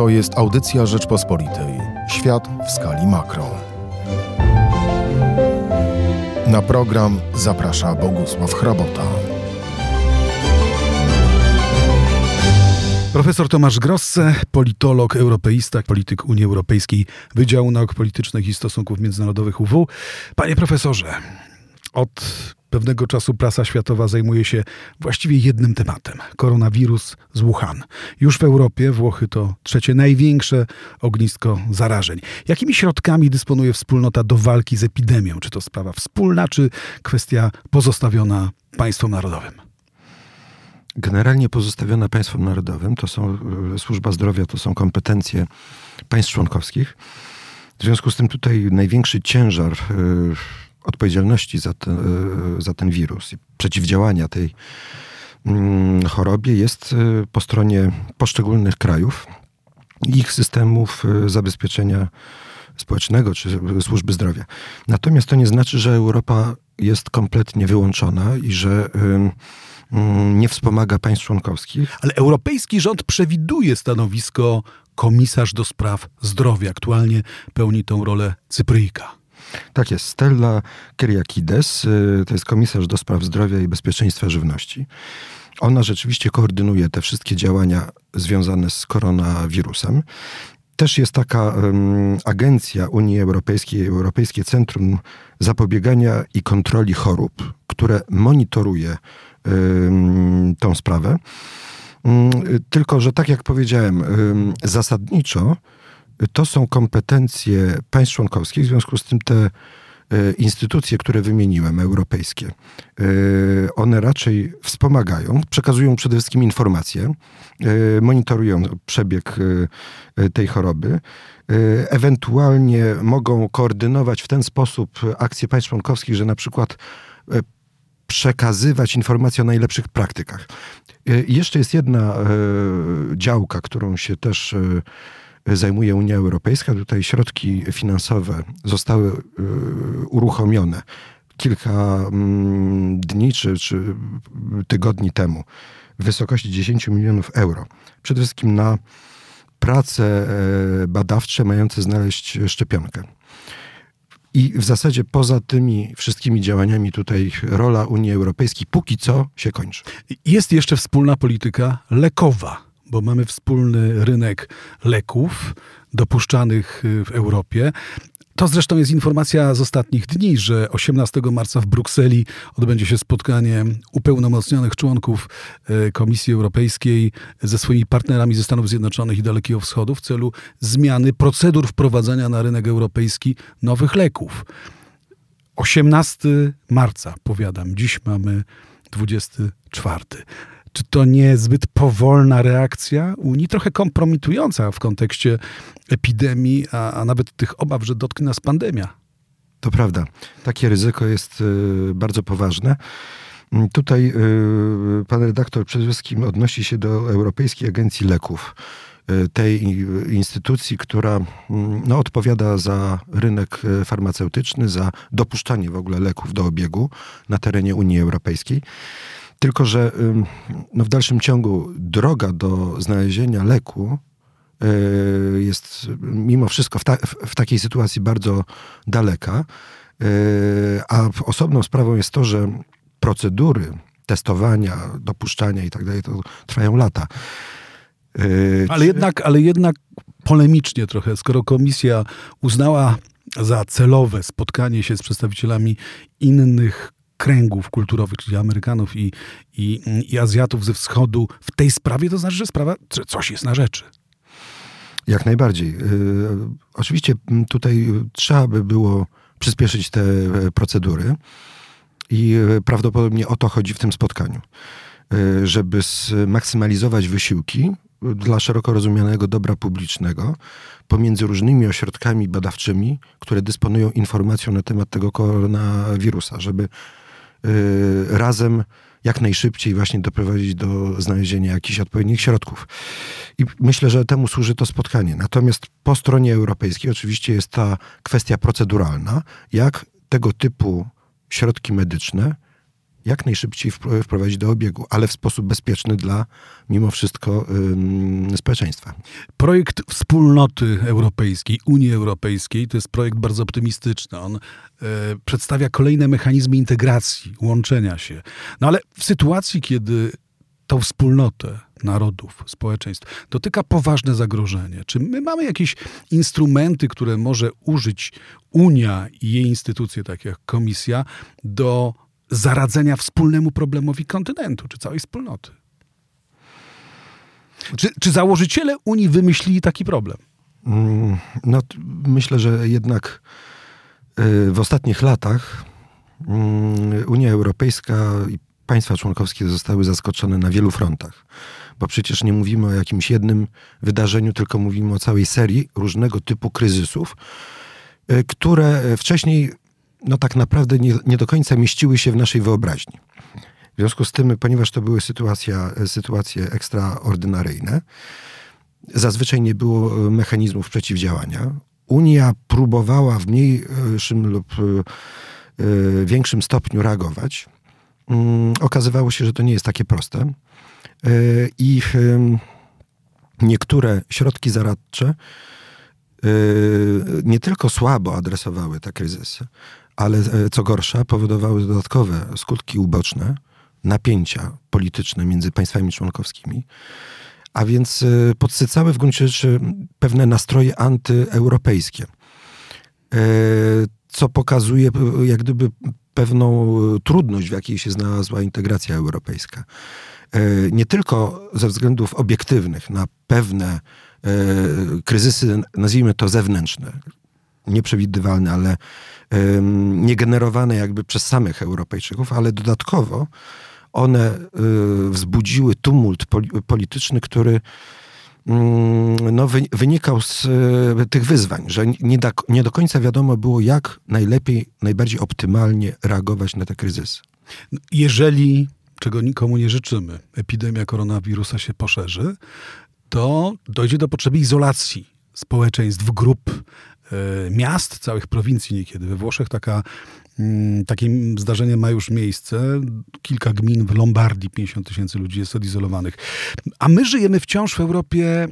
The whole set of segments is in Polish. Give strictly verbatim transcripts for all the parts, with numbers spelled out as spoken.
To jest audycja Rzeczpospolitej. Świat w skali makro. Na program zaprasza Bogusław Chrabota. Profesor Tomasz Grosse, politolog, europeista, polityk Unii Europejskiej, Wydziału Nauk Politycznych i Stosunków Międzynarodowych U W. Panie profesorze, od pewnego czasu prasa światowa zajmuje się właściwie jednym tematem. Koronawirus z Wuhan. Już w Europie Włochy to trzecie największe ognisko zarażeń. Jakimi środkami dysponuje wspólnota do walki z epidemią? Czy to sprawa wspólna, czy kwestia pozostawiona państwom narodowym? Generalnie pozostawiona państwom narodowym, to są służba zdrowia, to są kompetencje państw członkowskich. W związku z tym tutaj największy ciężar yy, odpowiedzialności za ten, za ten wirus i przeciwdziałania tej chorobie jest po stronie poszczególnych krajów i ich systemów zabezpieczenia społecznego czy służby zdrowia. Natomiast to nie znaczy, że Europa jest kompletnie wyłączona i że nie wspomaga państw członkowskich. Ale europejski rząd przewiduje stanowisko komisarz do spraw zdrowia. Aktualnie pełni tą rolę Cypryjka. Tak jest. Stella Kyriakides, to jest komisarz do spraw zdrowia i bezpieczeństwa żywności. Ona rzeczywiście koordynuje te wszystkie działania związane z koronawirusem. Też jest taka um, agencja Unii Europejskiej, Europejskie Centrum Zapobiegania i Kontroli Chorób, które monitoruje um, tą sprawę. Um, tylko, że tak jak powiedziałem, um, zasadniczo to są kompetencje państw członkowskich, w związku z tym te instytucje, które wymieniłem, europejskie, one raczej wspomagają, przekazują przede wszystkim informacje, monitorują przebieg tej choroby, ewentualnie mogą koordynować w ten sposób akcje państw członkowskich, że na przykład przekazywać informacje o najlepszych praktykach. Jeszcze jest jedna działka, którą się też zajmuje Unia Europejska. Tutaj środki finansowe zostały uruchomione kilka dni czy, czy tygodni temu w wysokości dziesięć milionów euro. Przede wszystkim na prace badawcze mające znaleźć szczepionkę. I w zasadzie poza tymi wszystkimi działaniami tutaj rola Unii Europejskiej póki co się kończy. Jest jeszcze wspólna polityka lekowa, bo mamy wspólny rynek leków dopuszczanych w Europie. To zresztą jest informacja z ostatnich dni, że osiemnastego marca w Brukseli odbędzie się spotkanie upełnomocnionych członków Komisji Europejskiej ze swoimi partnerami ze Stanów Zjednoczonych i Dalekiego Wschodu w celu zmiany procedur wprowadzania na rynek europejski nowych leków. osiemnastego marca, powiadam, dziś mamy dwudziestego czwartego. Czy to nie zbyt powolna reakcja Unii, trochę kompromitująca w kontekście epidemii, a, a nawet tych obaw, że dotknie nas pandemia? To prawda. Takie ryzyko jest y, bardzo poważne. Tutaj y, pan redaktor przede wszystkim odnosi się do Europejskiej Agencji Leków, y, tej instytucji, która y, no, odpowiada za rynek farmaceutyczny, za dopuszczanie w ogóle leków do obiegu na terenie Unii Europejskiej. Tylko że no, w dalszym ciągu droga do znalezienia leku jest mimo wszystko w, ta, w takiej sytuacji bardzo daleka. A osobną sprawą jest to, że procedury testowania, dopuszczania i tak dalej, to trwają lata. Ale jednak, ale jednak polemicznie trochę, skoro komisja uznała za celowe spotkanie się z przedstawicielami innych kręgów kulturowych, czyli Amerykanów i, i, i Azjatów ze wschodu w tej sprawie, to znaczy, że sprawa, że coś jest na rzeczy. Jak najbardziej. Yy, oczywiście tutaj trzeba by było przyspieszyć te procedury i prawdopodobnie o to chodzi w tym spotkaniu. Yy, żeby zmaksymalizować wysiłki dla szeroko rozumianego dobra publicznego pomiędzy różnymi ośrodkami badawczymi, które dysponują informacją na temat tego koronawirusa, żeby razem jak najszybciej właśnie doprowadzić do znalezienia jakichś odpowiednich środków. I myślę, że temu służy to spotkanie. Natomiast po stronie europejskiej oczywiście jest ta kwestia proceduralna, jak tego typu środki medyczne jak najszybciej wprowadzić do obiegu, ale w sposób bezpieczny dla mimo wszystko ym, społeczeństwa. Projekt Wspólnoty Europejskiej, Unii Europejskiej to jest projekt bardzo optymistyczny. On y, przedstawia kolejne mechanizmy integracji, łączenia się. No ale w sytuacji, kiedy tą wspólnotę narodów, społeczeństw dotyka poważne zagrożenie. Czy my mamy jakieś instrumenty, które może użyć Unia i jej instytucje, takie jak Komisja, do zaradzenia wspólnemu problemowi kontynentu, czy całej wspólnoty? Czy, czy założyciele Unii wymyślili taki problem? No, myślę, że jednak w ostatnich latach Unia Europejska i państwa członkowskie zostały zaskoczone na wielu frontach. Bo przecież nie mówimy o jakimś jednym wydarzeniu, tylko mówimy o całej serii różnego typu kryzysów, które wcześniej no tak naprawdę nie, nie do końca mieściły się w naszej wyobraźni. W związku z tym, ponieważ to były sytuacja, sytuacje ekstraordynaryjne, zazwyczaj nie było mechanizmów przeciwdziałania. Unia próbowała w mniejszym lub większym stopniu reagować. Okazywało się, że to nie jest takie proste. I niektóre środki zaradcze nie tylko słabo adresowały te kryzysy, ale co gorsza powodowały dodatkowe skutki uboczne, napięcia polityczne między państwami członkowskimi, a więc podsycały w gruncie rzeczy pewne nastroje antyeuropejskie, co pokazuje jak gdyby pewną trudność, w jakiej się znalazła integracja europejska. Nie tylko ze względów obiektywnych na pewne kryzysy, nazwijmy to zewnętrzne, nieprzewidywalne, ale nie generowane jakby przez samych Europejczyków, ale dodatkowo one wzbudziły tumult polityczny, który no, wynikał z tych wyzwań, że nie, da, nie do końca wiadomo było, jak najlepiej, najbardziej optymalnie reagować na te kryzysy. Jeżeli, czego nikomu nie życzymy, epidemia koronawirusa się poszerzy, to dojdzie do potrzeby izolacji społeczeństw, grup, miast, całych prowincji niekiedy. We Włoszech taka, takie zdarzenie ma już miejsce. Kilka gmin w Lombardii, pięćdziesiąt tysięcy ludzi jest odizolowanych. A my żyjemy wciąż w Europie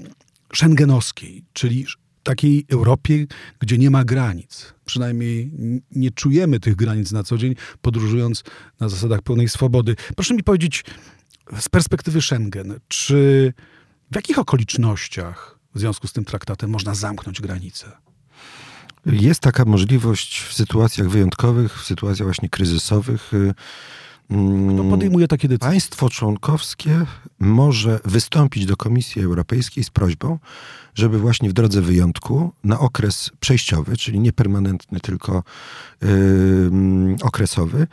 szengenowskiej, czyli takiej Europie, gdzie nie ma granic. Przynajmniej nie czujemy tych granic na co dzień, podróżując na zasadach pełnej swobody. Proszę mi powiedzieć, z perspektywy Schengen, czy w jakich okolicznościach w związku z tym traktatem można zamknąć granice? Jest taka możliwość w sytuacjach wyjątkowych, w sytuacjach właśnie kryzysowych. Kto podejmuje takie decyzje? Państwo członkowskie może wystąpić do Komisji Europejskiej z prośbą, żeby właśnie w drodze wyjątku na okres przejściowy, czyli nie permanentny, tylko yy, okresowy,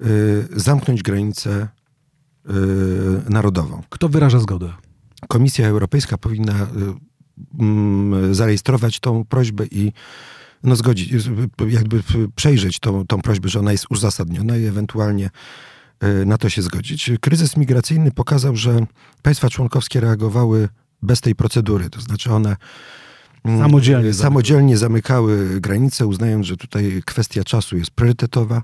yy, zamknąć granicę yy, narodową. Kto wyraża zgodę? Komisja Europejska powinna yy, zarejestrować tą prośbę i no zgodzić, jakby przejrzeć tą, tą prośbę, że ona jest uzasadniona i ewentualnie na to się zgodzić. Kryzys migracyjny pokazał, że państwa członkowskie reagowały bez tej procedury, to znaczy one samodzielnie, samodzielnie zamykały granice, uznając, że tutaj kwestia czasu jest priorytetowa.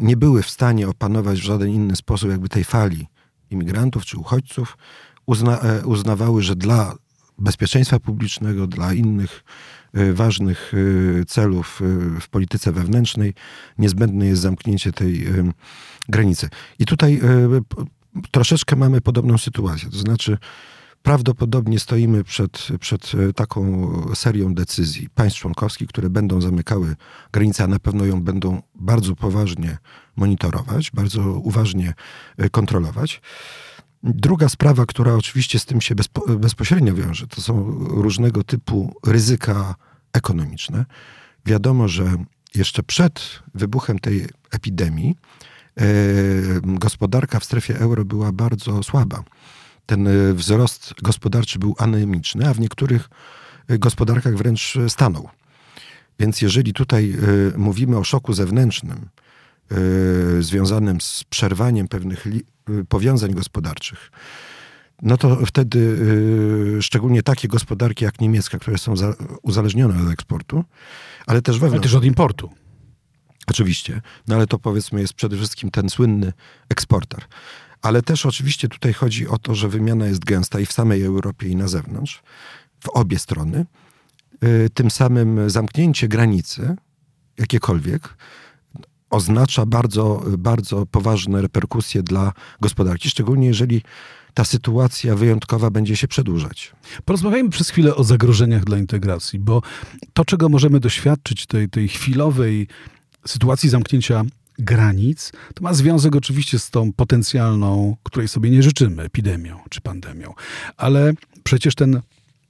Nie były w stanie opanować w żaden inny sposób jakby tej fali imigrantów czy uchodźców. Uzna, uznawały, że dla bezpieczeństwa publicznego, dla innych ważnych celów w polityce wewnętrznej niezbędne jest zamknięcie tej granicy. I tutaj troszeczkę mamy podobną sytuację. To znaczy prawdopodobnie stoimy przed, przed taką serią decyzji państw członkowskich, które będą zamykały granicę, a na pewno ją będą bardzo poważnie monitorować, bardzo uważnie kontrolować. Druga sprawa, która oczywiście z tym się bezpo, bezpośrednio wiąże, to są różnego typu ryzyka ekonomiczne. Wiadomo, że jeszcze przed wybuchem tej epidemii yy, gospodarka w strefie euro była bardzo słaba. Ten wzrost gospodarczy był anemiczny, a w niektórych gospodarkach wręcz stanął. Więc jeżeli tutaj yy, mówimy o szoku zewnętrznym, Yy, związanym z przerwaniem pewnych li- yy, powiązań gospodarczych, no to wtedy yy, szczególnie takie gospodarki jak niemiecka, które są za- uzależnione od eksportu, ale też wewnątrz. Ale też od importu. Oczywiście, no ale to powiedzmy jest przede wszystkim ten słynny eksporter. Ale też oczywiście tutaj chodzi o to, że wymiana jest gęsta i w samej Europie i na zewnątrz, w obie strony. Tym samym zamknięcie granicy, jakiekolwiek, oznacza bardzo, bardzo poważne reperkusje dla gospodarki, szczególnie jeżeli ta sytuacja wyjątkowa będzie się przedłużać. Porozmawiajmy przez chwilę o zagrożeniach dla integracji, bo to, czego możemy doświadczyć tej, tej chwilowej sytuacji zamknięcia granic, to ma związek oczywiście z tą potencjalną, której sobie nie życzymy, epidemią czy pandemią. Ale przecież ten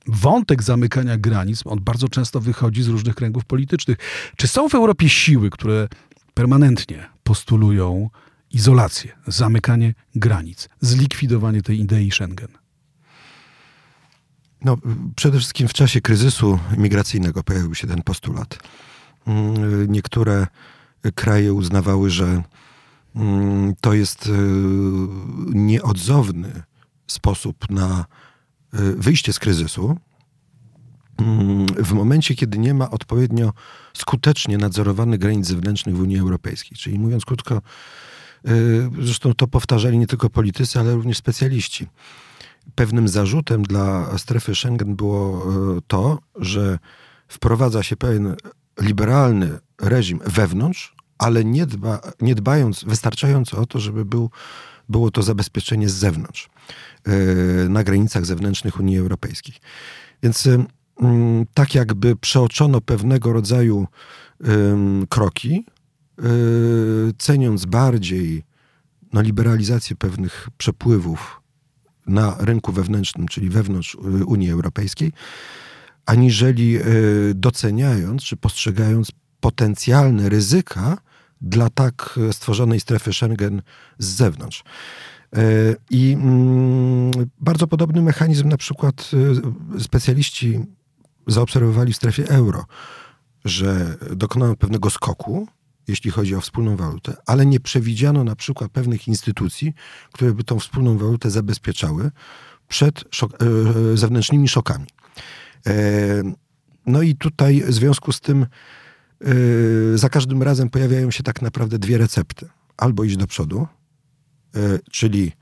wątek zamykania granic, on bardzo często wychodzi z różnych kręgów politycznych. Czy są w Europie siły, które permanentnie postulują izolację, zamykanie granic, zlikwidowanie tej idei Schengen? No, przede wszystkim w czasie kryzysu migracyjnego pojawił się ten postulat. Niektóre kraje uznawały, że to jest nieodzowny sposób na wyjście z kryzysu w momencie, kiedy nie ma odpowiednio skutecznie nadzorowanych granic zewnętrznych w Unii Europejskiej. Czyli mówiąc krótko, zresztą to powtarzali nie tylko politycy, ale również specjaliści. Pewnym zarzutem dla strefy Schengen było to, że wprowadza się pewien liberalny reżim wewnątrz, ale nie, dba, nie dbając wystarczająco o to, żeby był, było to zabezpieczenie z zewnątrz, na granicach zewnętrznych Unii Europejskiej. Więc tak jakby przeoczono pewnego rodzaju kroki, ceniąc bardziej no, liberalizację pewnych przepływów na rynku wewnętrznym, czyli wewnątrz Unii Europejskiej, aniżeli doceniając czy postrzegając potencjalne ryzyka dla tak stworzonej strefy Schengen z zewnątrz. I bardzo podobny mechanizm na przykład specjaliści zaobserwowali w strefie euro, że dokonano pewnego skoku, jeśli chodzi o wspólną walutę, ale nie przewidziano na przykład pewnych instytucji, które by tą wspólną walutę zabezpieczały przed szok- zewnętrznymi szokami. No i tutaj w związku z tym za każdym razem pojawiają się tak naprawdę dwie recepty. Albo iść do przodu, czyli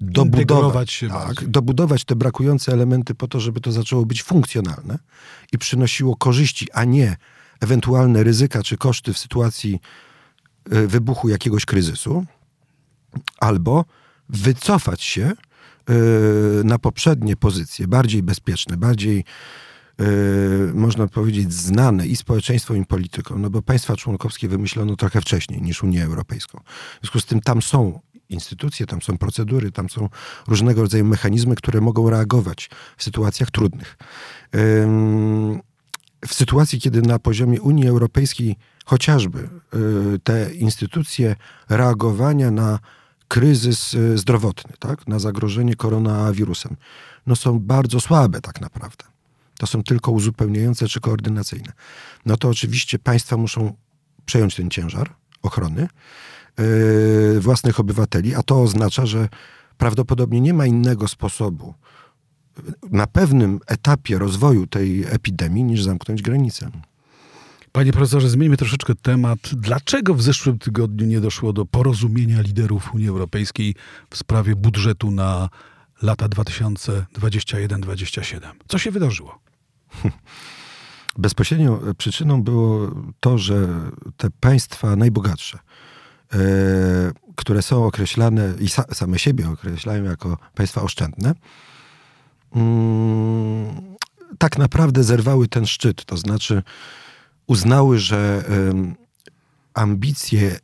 dobudować, tak, dobudować te brakujące elementy po to, żeby to zaczęło być funkcjonalne i przynosiło korzyści, a nie ewentualne ryzyka czy koszty w sytuacji wybuchu jakiegoś kryzysu, albo wycofać się na poprzednie pozycje, bardziej bezpieczne, bardziej można powiedzieć znane i społeczeństwu, i politykom, no bo państwa członkowskie wymyślono trochę wcześniej niż Unię Europejską. W związku z tym tam są instytucje, tam są procedury, tam są różnego rodzaju mechanizmy, które mogą reagować w sytuacjach trudnych. W sytuacji, kiedy na poziomie Unii Europejskiej chociażby te instytucje reagowania na kryzys zdrowotny, tak, na zagrożenie koronawirusem, no są bardzo słabe tak naprawdę. To są tylko uzupełniające czy koordynacyjne. No to oczywiście państwa muszą przejąć ten ciężar ochrony yy, własnych obywateli, a to oznacza, że prawdopodobnie nie ma innego sposobu na pewnym etapie rozwoju tej epidemii niż zamknąć granicę. Panie profesorze, zmieńmy troszeczkę temat. Dlaczego w zeszłym tygodniu nie doszło do porozumienia liderów Unii Europejskiej w sprawie budżetu na lata dwa tysiące dwudziesty pierwszy dwudziesty siódmy? Co się wydarzyło? Bezpośrednią przyczyną było to, że te państwa najbogatsze, yy, które są określane i sa- same siebie określają jako państwa oszczędne, yy, tak naprawdę zerwały ten szczyt. To znaczy uznały, że yy, ambicje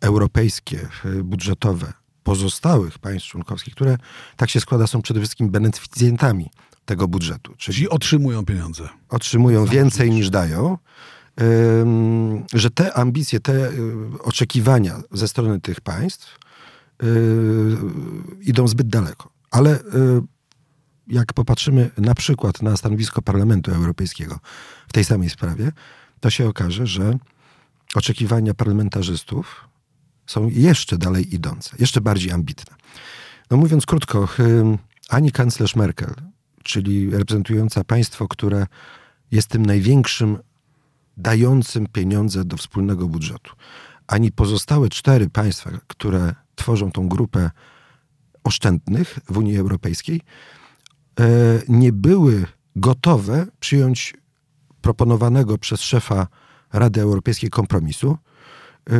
europejskie, yy, budżetowe, pozostałych państw członkowskich, które tak się składa, są przede wszystkim beneficjentami tego budżetu. Czyli, czyli otrzymują pieniądze. Otrzymują więcej niż dają. Że te ambicje, te oczekiwania ze strony tych państw idą zbyt daleko. Ale jak popatrzymy na przykład na stanowisko Parlamentu Europejskiego w tej samej sprawie, to się okaże, że oczekiwania parlamentarzystów są jeszcze dalej idące, jeszcze bardziej ambitne. No mówiąc krótko, ani kanclerz Merkel, czyli reprezentująca państwo, które jest tym największym dającym pieniądze do wspólnego budżetu. Ani pozostałe cztery państwa, które tworzą tą grupę oszczędnych w Unii Europejskiej, nie były gotowe przyjąć proponowanego przez szefa Rady Europejskiej kompromisu,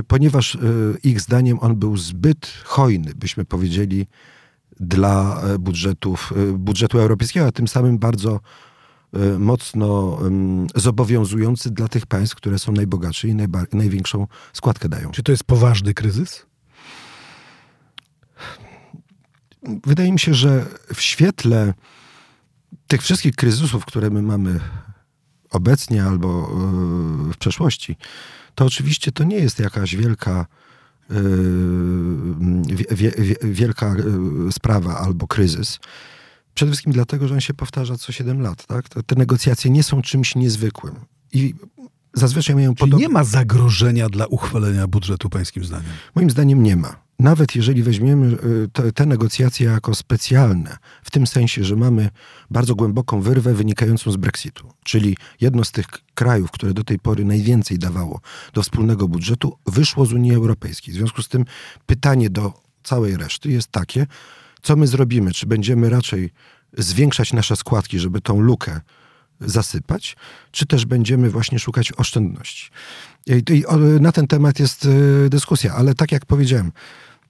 ponieważ ich zdaniem on był zbyt hojny, byśmy powiedzieli, dla budżetów, budżetu europejskiego, a tym samym bardzo mocno zobowiązujący dla tych państw, które są najbogatsze i najbar- największą składkę dają. Czy to jest poważny kryzys? Wydaje mi się, że w świetle tych wszystkich kryzysów, które my mamy obecnie albo w przeszłości, to oczywiście to nie jest jakaś wielka, wie, wie, wielka sprawa albo kryzys. Przede wszystkim dlatego, że on się powtarza co siedem lat. Tak? Te negocjacje nie są czymś niezwykłym. I zazwyczaj mają podobne... nie ma zagrożenia dla uchwalenia budżetu, pańskim zdaniem? Moim zdaniem nie ma. Nawet jeżeli weźmiemy te, te negocjacje jako specjalne, w tym sensie, że mamy bardzo głęboką wyrwę wynikającą z Brexitu, czyli jedno z tych krajów, które do tej pory najwięcej dawało do wspólnego budżetu, wyszło z Unii Europejskiej. W związku z tym pytanie do całej reszty jest takie, co my zrobimy? Czy będziemy raczej zwiększać nasze składki, żeby tą lukę zasypać, czy też będziemy właśnie szukać oszczędności? I na ten temat jest dyskusja, ale tak jak powiedziałem,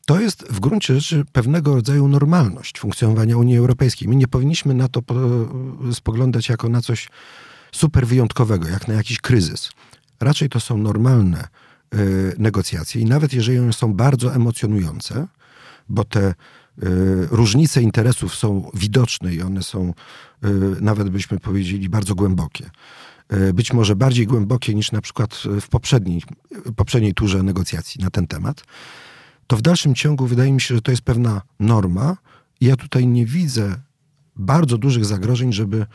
to jest w gruncie rzeczy pewnego rodzaju normalność funkcjonowania Unii Europejskiej. My nie powinniśmy na to spoglądać jako na coś super wyjątkowego, jak na jakiś kryzys. Raczej to są normalne negocjacje i nawet jeżeli one są bardzo emocjonujące, bo te różnice interesów są widoczne i one są, nawet byśmy powiedzieli, bardzo głębokie. Być może bardziej głębokie niż na przykład w poprzedniej, poprzedniej turze negocjacji na ten temat. To w dalszym ciągu wydaje mi się, że to jest pewna norma i ja tutaj nie widzę bardzo dużych zagrożeń, żeby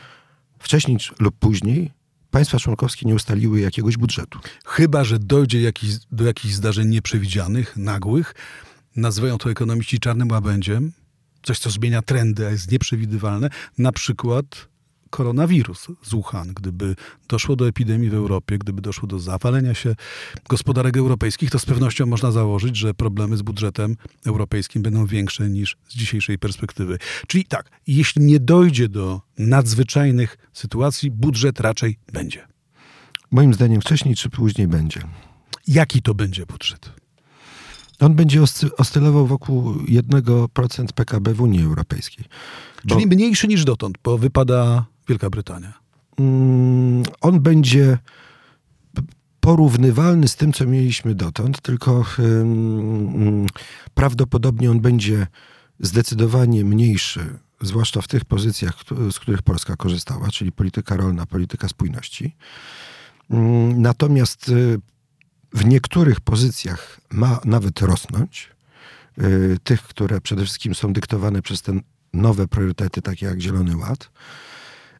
wcześniej lub później państwa członkowskie nie ustaliły jakiegoś budżetu. Chyba że dojdzie jakiś, do jakichś zdarzeń nieprzewidzianych, nagłych. Nazywają to ekonomiści czarnym łabędziem. Coś, co zmienia trendy, a jest nieprzewidywalne. Na przykład koronawirus z Wuhan. Gdyby doszło do epidemii w Europie, gdyby doszło do zawalenia się gospodarek europejskich, to z pewnością można założyć, że problemy z budżetem europejskim będą większe niż z dzisiejszej perspektywy. Czyli tak, jeśli nie dojdzie do nadzwyczajnych sytuacji, budżet raczej będzie. Moim zdaniem wcześniej czy później będzie. Jaki to będzie budżet? On będzie oscylował wokół jeden procent P K B w Unii Europejskiej. Bo... Czyli mniejszy niż dotąd, bo wypada Wielka Brytania. Mm, on będzie porównywalny z tym, co mieliśmy dotąd, tylko hmm, prawdopodobnie on będzie zdecydowanie mniejszy, zwłaszcza w tych pozycjach, z których Polska korzystała, czyli polityka rolna, polityka spójności. Hmm, natomiast w niektórych pozycjach ma nawet rosnąć. Yy, tych, które przede wszystkim są dyktowane przez te nowe priorytety, takie jak Zielony Ład.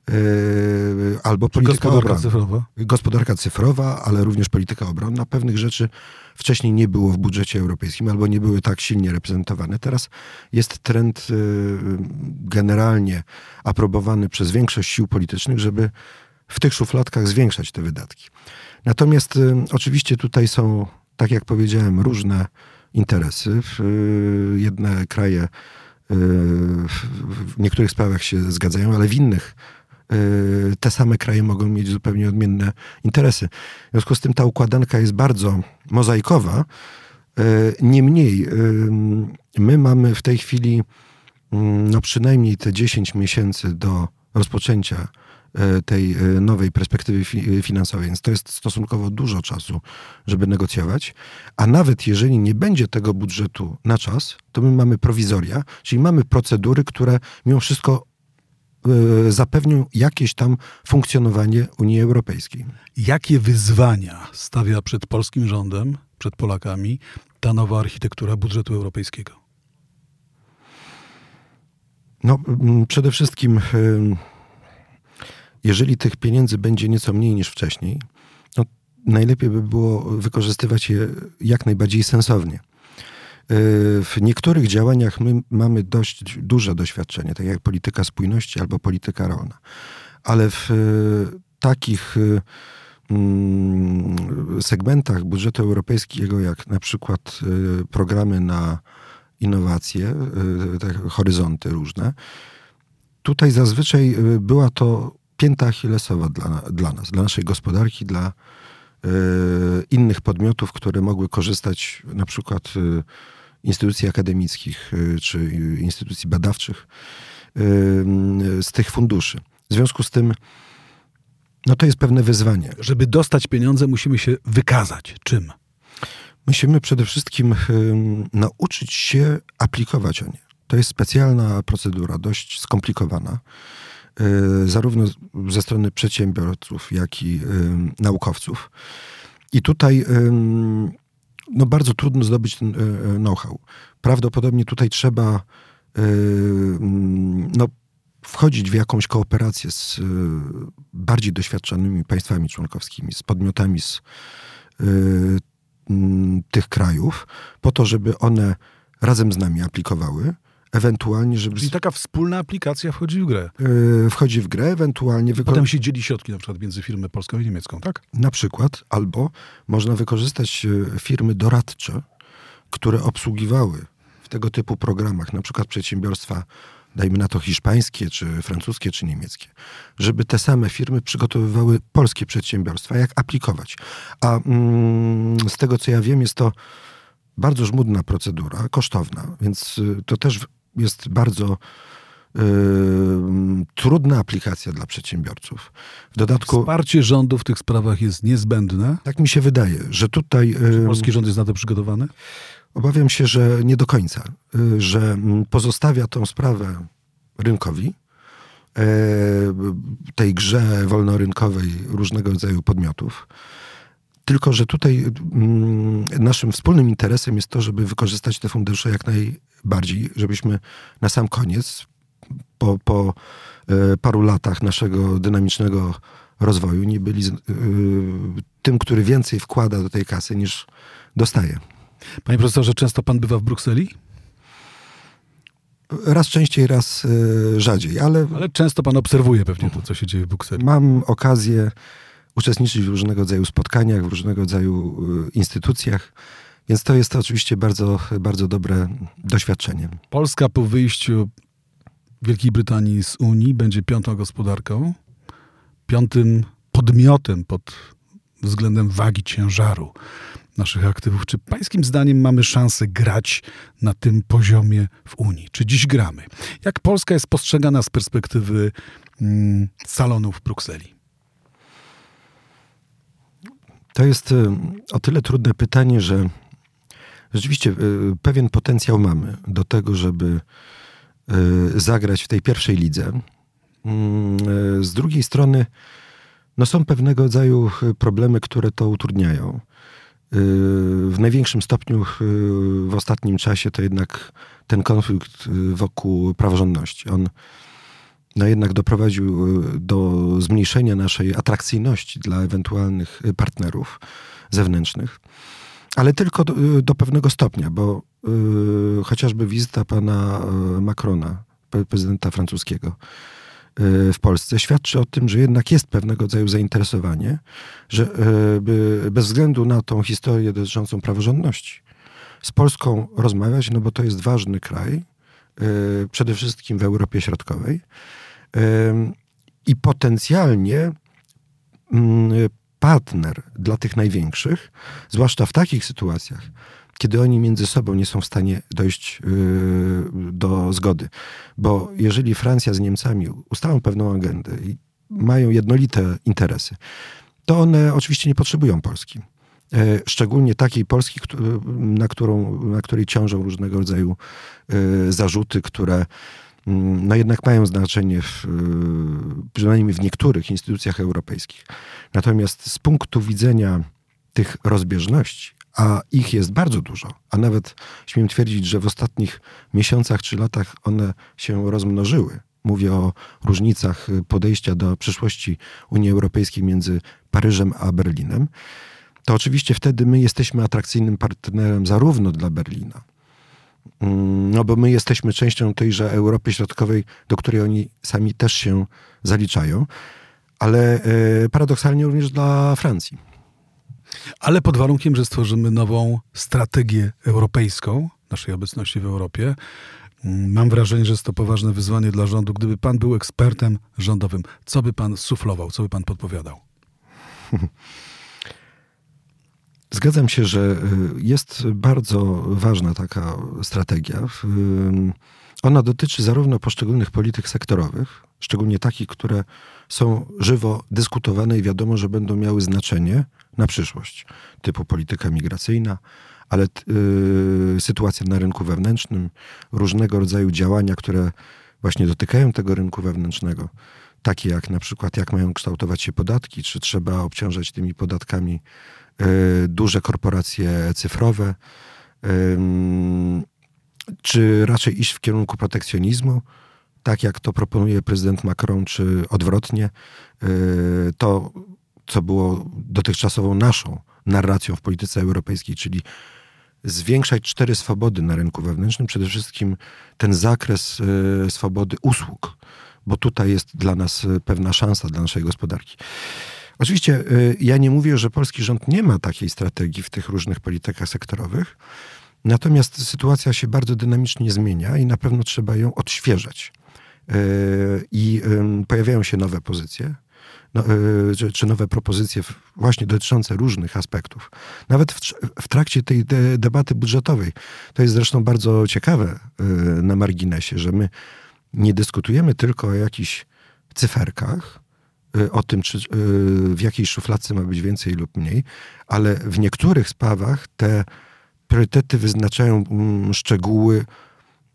Yy, albo polityka gospodarka cyfrowa. Gospodarka cyfrowa, ale również polityka obronna. Pewnych rzeczy wcześniej nie było w budżecie europejskim, albo nie były tak silnie reprezentowane. Teraz jest trend yy, generalnie aprobowany przez większość sił politycznych, żeby w tych szufladkach zwiększać te wydatki. Natomiast y, oczywiście tutaj są, tak jak powiedziałem, różne interesy. Y, jedne kraje y, w niektórych sprawach się zgadzają, ale w innych y, te same kraje mogą mieć zupełnie odmienne interesy. W związku z tym ta układanka jest bardzo mozaikowa. Y, Niemniej y, my mamy w tej chwili y, no przynajmniej te dziesięć miesięcy do rozpoczęcia tej nowej perspektywy finansowej. Więc to jest stosunkowo dużo czasu, żeby negocjować. A nawet jeżeli nie będzie tego budżetu na czas, to my mamy prowizoria, czyli mamy procedury, które mimo wszystko zapewnią jakieś tam funkcjonowanie Unii Europejskiej. Jakie wyzwania stawia przed polskim rządem, przed Polakami ta nowa architektura budżetu europejskiego? No, przede wszystkim... Jeżeli tych pieniędzy będzie nieco mniej niż wcześniej, no najlepiej by było wykorzystywać je jak najbardziej sensownie. W niektórych działaniach my mamy dość duże doświadczenie, tak jak polityka spójności albo polityka rolna. Ale w takich segmentach budżetu europejskiego, jak na przykład programy na innowacje, te horyzonty różne, tutaj zazwyczaj była to pięta achillesowa dla, dla nas, dla naszej gospodarki, dla innych podmiotów, które mogły korzystać, na przykład instytucji akademickich czy instytucji badawczych, z tych funduszy. W związku z tym, no to jest pewne wyzwanie. Żeby dostać pieniądze, musimy się wykazać. Czym? Musimy przede wszystkim nauczyć się aplikować o nie. To jest specjalna procedura, dość skomplikowana, zarówno ze strony przedsiębiorców, jak i naukowców. I tutaj no, bardzo trudno zdobyć ten know-how. Prawdopodobnie tutaj trzeba no, wchodzić w jakąś kooperację z bardziej doświadczonymi państwami członkowskimi, z podmiotami z tych krajów, po to, żeby one razem z nami aplikowały, ewentualnie, żeby... Czyli taka wspólna aplikacja wchodzi w grę. Yy, wchodzi w grę, ewentualnie... Wyko- Potem się dzieli środki na przykład między firmę polską i niemiecką, tak? Na przykład, albo można wykorzystać firmy doradcze, które obsługiwały w tego typu programach, na przykład przedsiębiorstwa, dajmy na to hiszpańskie, czy francuskie, czy niemieckie, żeby te same firmy przygotowywały polskie przedsiębiorstwa, jak aplikować. A mm, z tego, co ja wiem, jest to bardzo żmudna procedura, kosztowna, więc to też jest bardzo y, trudna aplikacja dla przedsiębiorców. W dodatku... Wsparcie rządu w tych sprawach jest niezbędne. Tak mi się wydaje, że tutaj... Y, Czy polski rząd jest na to przygotowany? Obawiam się, że nie do końca. Y, że pozostawia tą sprawę rynkowi, y, tej grze wolnorynkowej różnego rodzaju podmiotów. Tylko że tutaj mm, naszym wspólnym interesem jest to, żeby wykorzystać te fundusze jak najbardziej, żebyśmy na sam koniec, po, po y, paru latach naszego dynamicznego rozwoju, nie byli y, tym, który więcej wkłada do tej kasy niż dostaje. Panie profesorze, często pan bywa w Brukseli? Raz częściej, raz y, rzadziej, ale... Ale często pan obserwuje pewnie to, co się dzieje w Brukseli. Mam okazję uczestniczyć w różnego rodzaju spotkaniach, w różnego rodzaju instytucjach, więc to jest to oczywiście bardzo, bardzo dobre doświadczenie. Polska po wyjściu Wielkiej Brytanii z Unii będzie piątą gospodarką, piątym podmiotem pod względem wagi ciężaru naszych aktywów. Czy pańskim zdaniem mamy szansę grać na tym poziomie w Unii? Czy dziś gramy? Jak Polska jest postrzegana z perspektywy mm, salonu w Brukseli? To jest o tyle trudne pytanie, że rzeczywiście pewien potencjał mamy do tego, żeby zagrać w tej pierwszej lidze. Z drugiej strony no są pewnego rodzaju problemy, które to utrudniają. W największym stopniu w ostatnim czasie to jednak ten konflikt wokół praworządności. On no jednak doprowadził do zmniejszenia naszej atrakcyjności dla ewentualnych partnerów zewnętrznych, ale tylko do, do pewnego stopnia, bo y, chociażby wizyta pana Macrona, prezydenta francuskiego y, w Polsce, świadczy o tym, że jednak jest pewnego rodzaju zainteresowanie, że y, by, bez względu na tą historię dotyczącą praworządności z Polską rozmawiać, no bo to jest ważny kraj, y, przede wszystkim w Europie Środkowej. I potencjalnie partner dla tych największych, zwłaszcza w takich sytuacjach, kiedy oni między sobą nie są w stanie dojść do zgody. Bo jeżeli Francja z Niemcami ustalą pewną agendę i mają jednolite interesy, to one oczywiście nie potrzebują Polski. Szczególnie takiej Polski, na, którą, na której ciążą różnego rodzaju zarzuty, które... no jednak mają znaczenie w, przynajmniej w niektórych instytucjach europejskich. Natomiast z punktu widzenia tych rozbieżności, a ich jest bardzo dużo, a nawet śmiem twierdzić, że w ostatnich miesiącach czy latach one się rozmnożyły. Mówię o różnicach podejścia do przyszłości Unii Europejskiej między Paryżem a Berlinem. To oczywiście wtedy my jesteśmy atrakcyjnym partnerem zarówno dla Berlina, no bo my jesteśmy częścią tejże Europy Środkowej, do której oni sami też się zaliczają, ale paradoksalnie również dla Francji. Ale pod warunkiem, że stworzymy nową strategię europejską naszej obecności w Europie. Mam wrażenie, że jest to poważne wyzwanie dla rządu. Gdyby pan był ekspertem rządowym, co by pan suflował, co by pan podpowiadał? Zgadzam się, że jest bardzo ważna taka strategia. Ona dotyczy zarówno poszczególnych polityk sektorowych, szczególnie takich, które są żywo dyskutowane i wiadomo, że będą miały znaczenie na przyszłość, typu polityka migracyjna, ale yy, sytuacja na rynku wewnętrznym, różnego rodzaju działania, które właśnie dotykają tego rynku wewnętrznego, takie jak na przykład jak mają kształtować się podatki, czy trzeba obciążać tymi podatkami yy, duże korporacje cyfrowe, yy, czy raczej iść w kierunku protekcjonizmu, tak jak to proponuje prezydent Macron, czy odwrotnie, yy, to co było dotychczasową naszą narracją w polityce europejskiej, czyli zwiększać cztery swobody na rynku wewnętrznym, przede wszystkim ten zakres y, swobody usług, bo tutaj jest dla nas pewna szansa, dla naszej gospodarki. Oczywiście y, ja nie mówię, że polski rząd nie ma takiej strategii w tych różnych politykach sektorowych, natomiast sytuacja się bardzo dynamicznie zmienia i na pewno trzeba ją odświeżać. I y, y, pojawiają się nowe pozycje, No, czy, czy nowe propozycje właśnie dotyczące różnych aspektów. Nawet w, w trakcie tej de, debaty budżetowej. To jest zresztą bardzo ciekawe yy, na marginesie, że my nie dyskutujemy tylko o jakichś cyferkach, yy, o tym, czy, yy, w jakiej szufladce ma być więcej lub mniej, ale w niektórych sprawach te priorytety wyznaczają mm, szczegóły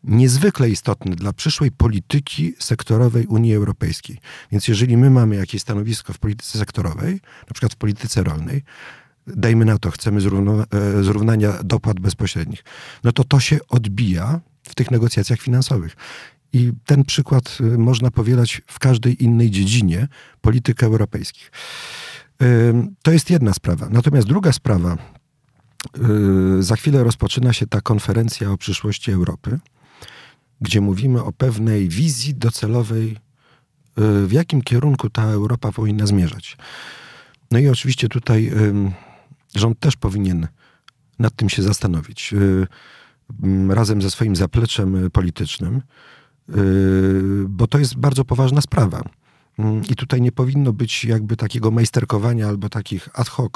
niezwykle istotny dla przyszłej polityki sektorowej Unii Europejskiej. Więc jeżeli my mamy jakieś stanowisko w polityce sektorowej, na przykład w polityce rolnej, dajmy na to, chcemy zrówna- zrównania dopłat bezpośrednich, no to to się odbija w tych negocjacjach finansowych. I ten przykład można powielać w każdej innej dziedzinie polityk europejskich. To jest jedna sprawa. Natomiast druga sprawa, za chwilę rozpoczyna się ta konferencja o przyszłości Europy, gdzie mówimy o pewnej wizji docelowej, w jakim kierunku ta Europa powinna zmierzać. No i oczywiście tutaj rząd też powinien nad tym się zastanowić. Razem ze swoim zapleczem politycznym, bo to jest bardzo poważna sprawa. I tutaj nie powinno być jakby takiego majsterkowania albo takich ad hoc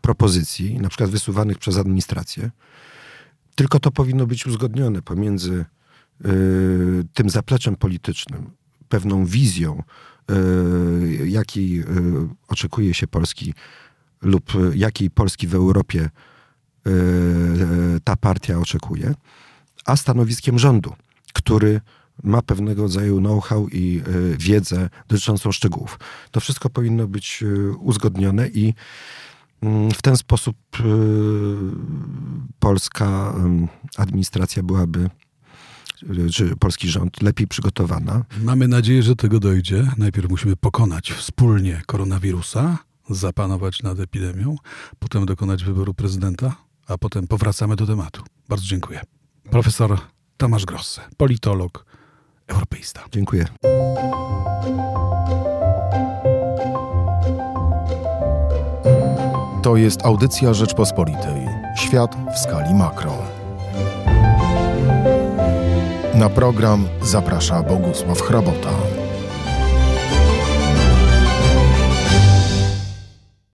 propozycji, na przykład wysuwanych przez administrację. Tylko to powinno być uzgodnione pomiędzy y, tym zapleczem politycznym, pewną wizją, y, jakiej y, oczekuje się Polski lub jakiej Polski w Europie y, ta partia oczekuje, a stanowiskiem rządu, który ma pewnego rodzaju know-how i y, wiedzę dotyczącą szczegółów. To wszystko powinno być y, uzgodnione i w ten sposób y, polska y, administracja byłaby, y, czy polski rząd, lepiej przygotowana. Mamy nadzieję, że tego dojdzie. Najpierw musimy pokonać wspólnie koronawirusa, zapanować nad epidemią, potem dokonać wyboru prezydenta, a potem powracamy do tematu. Bardzo dziękuję. Profesor Tomasz Grosse, politolog, europeista. Dziękuję. To jest audycja Rzeczpospolitej. Świat w skali makro. Na program zaprasza Bogusław Chrabota.